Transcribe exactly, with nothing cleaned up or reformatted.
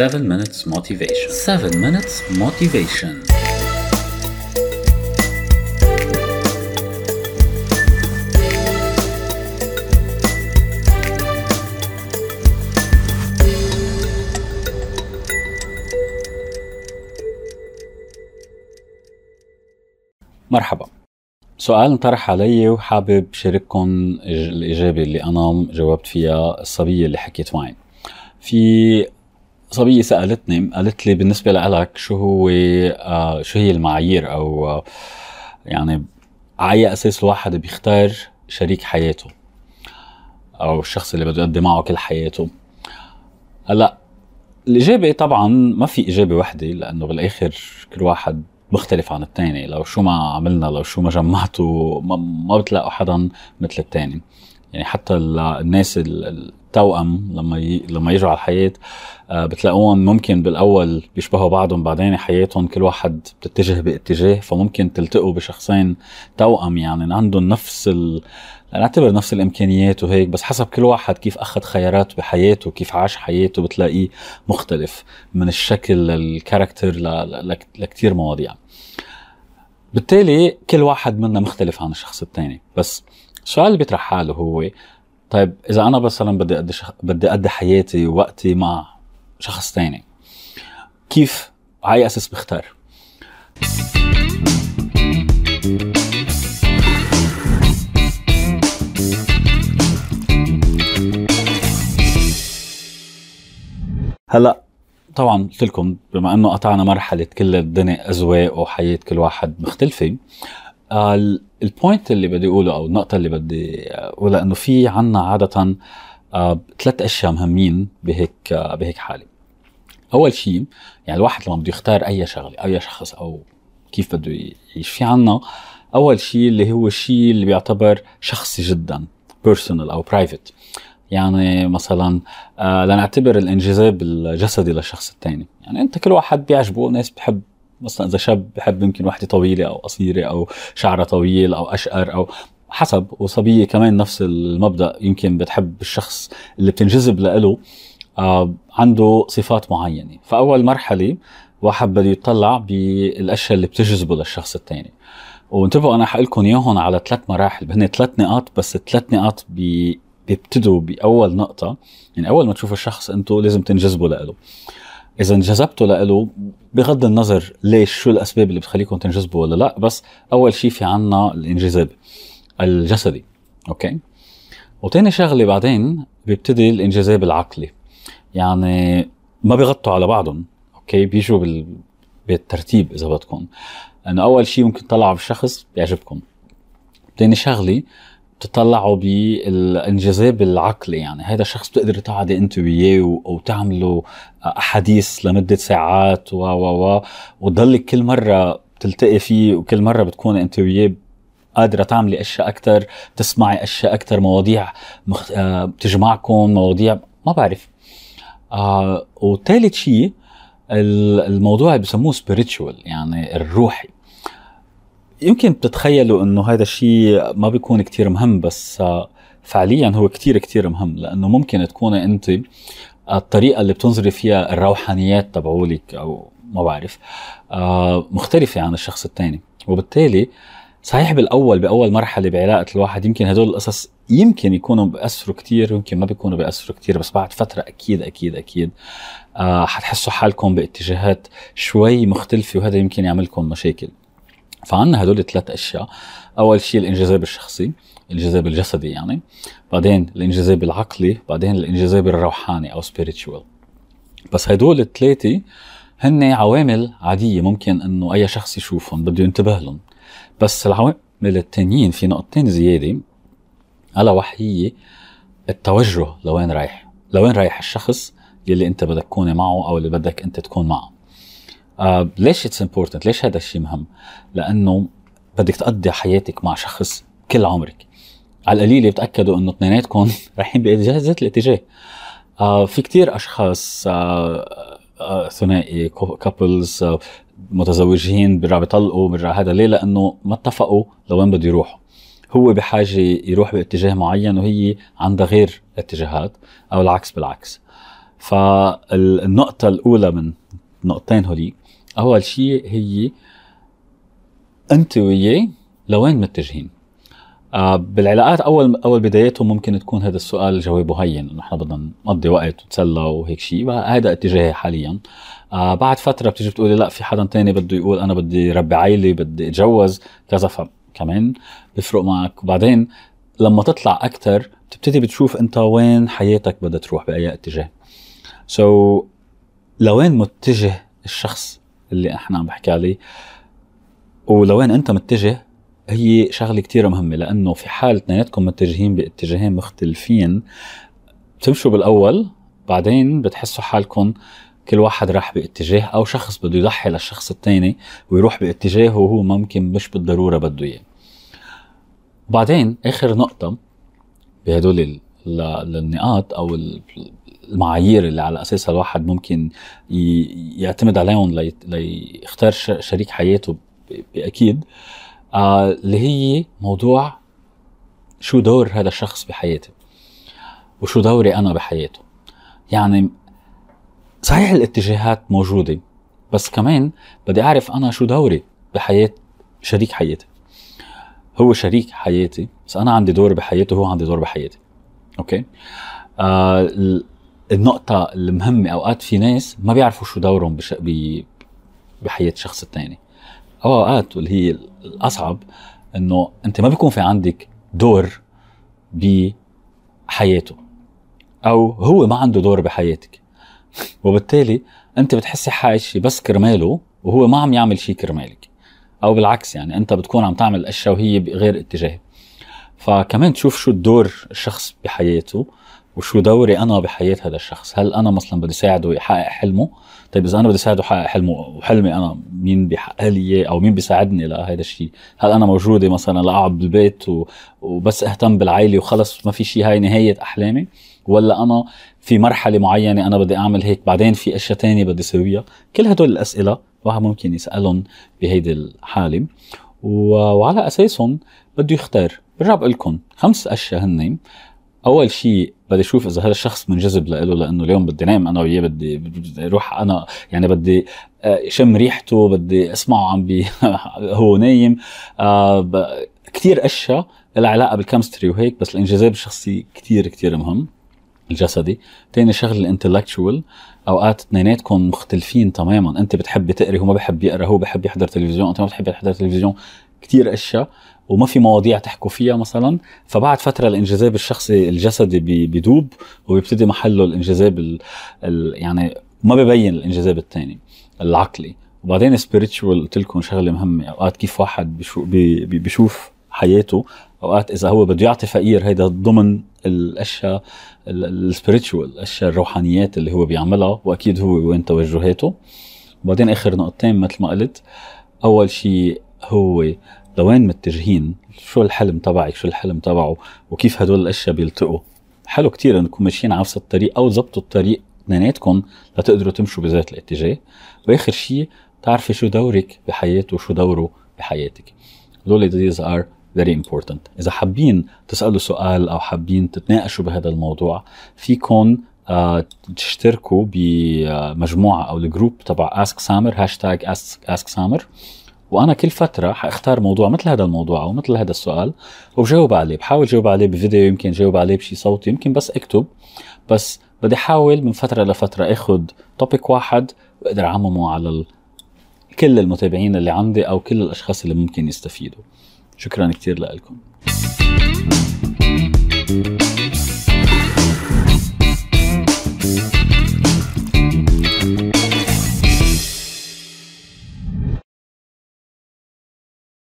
seven minutes motivation. seven minutes motivation. مرحبا. سؤال انطرح علي وحابب شارككم الإجابة اللي أنا جاوبت فيها الصبية اللي حكيت معي. في صبية سألتني قالت لي بالنسبة لك شو هو آه شو هي المعايير أو آه يعني على أساس الواحد بيختار شريك حياته أو الشخص اللي بده يقضي معه كل حياته. هلا الإجابة طبعا ما في إجابة واحدة لأنه بالآخر كل واحد مختلف عن التاني. لو شو ما عملنا لو شو ما جمعته ما, ما بتلاقوا حدا مثل التاني. يعني حتى الناس التوأم لما ي... لما يجوا على الحياة بتلاقوهم ممكن بالأول بيشبهوا بعضهم بعدين حياتهم كل واحد بتتجه باتجاه فممكن تلتقوا بشخصين توأم يعني عندهم نفس ال... نعتبر نفس الإمكانيات وهيك بس حسب كل واحد كيف أخذ خيارات بحياته كيف عاش حياته بتلاقيه مختلف من الشكل الكاركتر ل... ل... لكتير مواضيع. بالتالي كل واحد منا مختلف عن الشخص التاني. بس السؤال اللي بيطرح حاله هو طيب إذا أنا مثلا بدي أدي شخ... بدي أدي حياتي ووقتي مع شخص تاني كيف على أساس بختار؟ هلا طبعا قلت لكم بما أنه قطعنا مرحلة كل الدنيا أزواق وحياة كل واحد مختلفة. البوينت اللي بدي اقوله او النقطه اللي بدي اقولها انه في عنا عاده ثلاث اشياء مهمين بهيك بهيك حاله. اول شيء يعني الواحد لما بده يختار اي شغله اي شخص او كيف بده يعيش في عنا اول شيء اللي هو الشيء اللي بيعتبر شخصي جدا بيرسونال او برايفت. يعني مثلا لنعتبر الانجذاب الجسدي للشخص الثاني. يعني انت كل واحد بيعجبه ناس بتحب مثلا إذا شاب بحب يمكن واحدة طويلة أو قصيرة أو شعرها طويل أو أشقر أو حسب. وصبية كمان نفس المبدأ يمكن بتحب الشخص اللي بتنجذب له آه عنده صفات معينة. فأول مرحلة واحد بده يطلع بالأشياء اللي بتجذبه للشخص التاني. وانتبهوا أنا حقلكم ياهن على ثلاث مراحل هن ثلاث نقاط بس ثلاث نقاط بيبتدوا بأول نقطة. يعني أول ما تشوفوا الشخص أنتوا لازم تنجذبوا له. إذا انجذبتوا لإله بغض النظر ليش شو الأسباب اللي بتخليكم تنجذبوا ولا لأ بس أول شيء في عنا الانجذاب الجسدي أوكي. وتاني شغلة بعدين بيبتدي الانجذاب العقلي. يعني ما بيغطوا على بعضهم أوكي بيجوا بال... بالترتيب إذا بدكم. أنه أول شيء ممكن تطلعوا بشخص بيعجبكم. تاني شغلة تطلعوا بالانجذاب العقلي. يعني هذا الشخص بتقدر تقعدي انت وياه وتعملوا احاديث لمده ساعات و و و وتضلك كل مره بتلتقي فيه وكل مره بتكون انت وياه قادره تعملي اشياء اكثر تسمعي اشياء اكثر مواضيع مخ... آه بتجمعكم مواضيع ما بعرف. آه وثالث شيء الموضوع اللي بسموه spiritual يعني الروحي. يمكن بتتخيلوا انه هذا الشيء ما بيكون كتير مهم بس فعليا هو كتير كتير مهم. لانه ممكن تكون انت الطريقة اللي بتنظري فيها الروحانيات تبعولك او ما بعرف مختلفة عن الشخص التاني. وبالتالي صحيح بالاول باول مرحلة بعلاقة الواحد يمكن هدول القصص يمكن يكونوا بيأثروا كتير ويمكن ما بيكونوا بيأثروا كتير بس بعد فترة اكيد اكيد اكيد حتحسوا حالكم باتجاهات شوي مختلفة وهذا يمكن يعملكم مشاكل. فعنا هدول ثلاث اشياء. اول شيء الانجذاب الشخصي الانجذاب الجسدي يعني بعدين الانجذاب العقلي بعدين الانجذاب الروحاني او spiritual. بس هدول الثلاثه هن عوامل عاديه ممكن انه اي شخص يشوفهم بده ينتبه لهم. بس العوامل التانيين في نقطتين زياده على وحيه التوجه لوين رايح لوين رايح الشخص يلي انت بدك تكون معه او اللي بدك انت تكون معه. Uh, ليش it's important ليش هذا الشيء مهم؟ لأنه بدك تقضي حياتك مع شخص كل عمرك. على القليل بتأكدوا أنه اثنيناتكم رايحين باتجاه الاتجاه. uh, في كتير أشخاص ثنائي uh, كابلز uh, uh, متزوجين برا بيطلقوا برا هذا ليه؟ لأنه ما اتفقوا لوين بده يروحوا. هو بحاجة يروح باتجاه معين وهي عندها غير اتجاهات أو العكس بالعكس. فالنقطة الأولى من نقطتين هولي، أول شيء هي أنت وياه لوين متجهين؟ آه بالعلاقات أول أول بداياتهم ممكن تكون هذا السؤال جوابه هين، إنه إحنا بدنا نقضي وقت ونتسلى وهيك شيء، هذا اتجاهي حالياً. آه بعد فترة بتيجي بتقولي لا في حدا تاني بده يقول أنا بدي ربي عائلة، بدي أتجوز كذا، فكمان بفرق معك. وبعدين لما تطلع أكثر بتبتدي بتشوف أنت وين حياتك بدها تروح بأي اتجاه. سو so, لوين متجه الشخص اللي احنا عم بحكي عليه ولوين انت متجه هي شغله كتير مهمه، لانه في حال اثنيناتكم متجهين باتجاهين مختلفين بتمشوا بالاول، بعدين بتحسوا حالكم كل واحد راح باتجاه، او شخص بده يضحي للشخص الثاني ويروح باتجاهه وهو ممكن مش بالضروره بده اياه. وبعدين اخر نقطه بهدول النقاط او المعايير اللي على اساسها الواحد ممكن يعتمد عليهم ليختار شريك حياته باكيد، آه اللي هي موضوع شو دور هذا الشخص بحياتي وشو دوري انا بحياته. يعني صحيح الاتجاهات موجوده، بس كمان بدي اعرف انا شو دوري بحياه شريك حياتي. هو شريك حياتي بس انا عندي دور بحياته، هو عندي دور بحياتي. اوكي آه النقطة المهمة، اوقات في ناس ما بيعرفوا شو دورهم بش... ب... بحياة الشخص الثاني، او اوقات واللي هي الاصعب انه انت ما بيكون في عندك دور بحياته او هو ما عنده دور بحياتك، وبالتالي انت بتحسي حاجة بس كرماله وهو ما عم يعمل شيء كرمالك، او بالعكس يعني انت بتكون عم تعمل اشياء وهي غير اتجاهك. فكمان تشوف شو الدور الشخص بحياته وشو دوري انا بحياه هذا الشخص. هل انا مثلا بدي ساعده يحقق حلمه؟ طيب اذا انا بدي ساعده يحقق حلمه وحلمي انا، مين بيحقق لي او مين بيساعدني لهذا الشيء؟ هل انا موجوده مثلا لاقعد بالبيت وبس اهتم بالعائله وخلص ما في شيء، هاي نهايه احلامي؟ ولا انا في مرحله معينه انا بدي اعمل هيك، بعدين في اشياء ثانيه بدي اسويها؟ كل هدول الاسئله الواحد ممكن يسالهم بهيدي الحاله، وعلى اساسهم بده يختار. برجع بقول لكم خمس اشياء هن. اول شيء بدي اشوف اذا هذا الشخص منجذب له، لانه اليوم بدي نام انا وياه، بدي, بدي روح انا، يعني بدي شم ريحته، بدي اسمعه عم بي هو نايم. آه كثير اشياء لها علاقه بالكيمستري وهيك، بس الانجذاب الشخصي كثير كثير مهم الجسدي. ثاني شغله الانتلكتشوال، اوقات اثنيناتكم مختلفين تماما، انت بتحب تقري هو ما بحب يقرا، هو بحب يحضر تلفزيون انت ما بتحب تحضر تلفزيون، كثير اشياء وما في مواضيع تحكوا فيها مثلا. فبعد فتره الانجذاب الشخصي الجسدي بيدوب وبيبتدي محله الانجذاب ال ال يعني ما ببين الانجذاب الثاني العقلي. وبعدين سبيريتشوال قلت لكم شغله مهمه، اوقات كيف واحد بيشو بي بيشوف حياته، اوقات اذا هو بده يعطي فقير هيدا ضمن الاشياء السبيريتشوال، الاشياء الروحانيات اللي هو بيعملها، واكيد هو وين توجهاته. وبعدين اخر نقطتين مثل ما قلت، اول شيء هو لوين متجهين، شو الحلم تبعك، شو الحلم تبعه، وكيف هدول الاشياء بيلتقوا. حلو كتير انكم ماشيين على نفس الطريق او زبطوا الطريق اثنيناتكم لتقدروا تمشوا بذات الاتجاه. واخر شيء تعرفي شو دورك بحياته وشو دوره بحياتك. هدول these are very important. اذا حابين تسالوا سؤال او حابين تتناقشوا بهذا الموضوع فيكم آه تشتركوا بمجموعه او الجروب تبع Ask Samer، هاشتاج Ask Samer، وانا كل فتره حاختار موضوع مثل هذا الموضوع او مثل هذا السؤال وبجاوب عليه، بحاول جاوب عليه بفيديو، يمكن جاوب عليه بشي صوتي، يمكن بس اكتب، بس بدي احاول من فتره لفتره اخذ توبيك واحد واقدر اعممه على ال... كل المتابعين اللي عندي او كل الاشخاص اللي ممكن يستفيدوا. شكرا كثير لكم.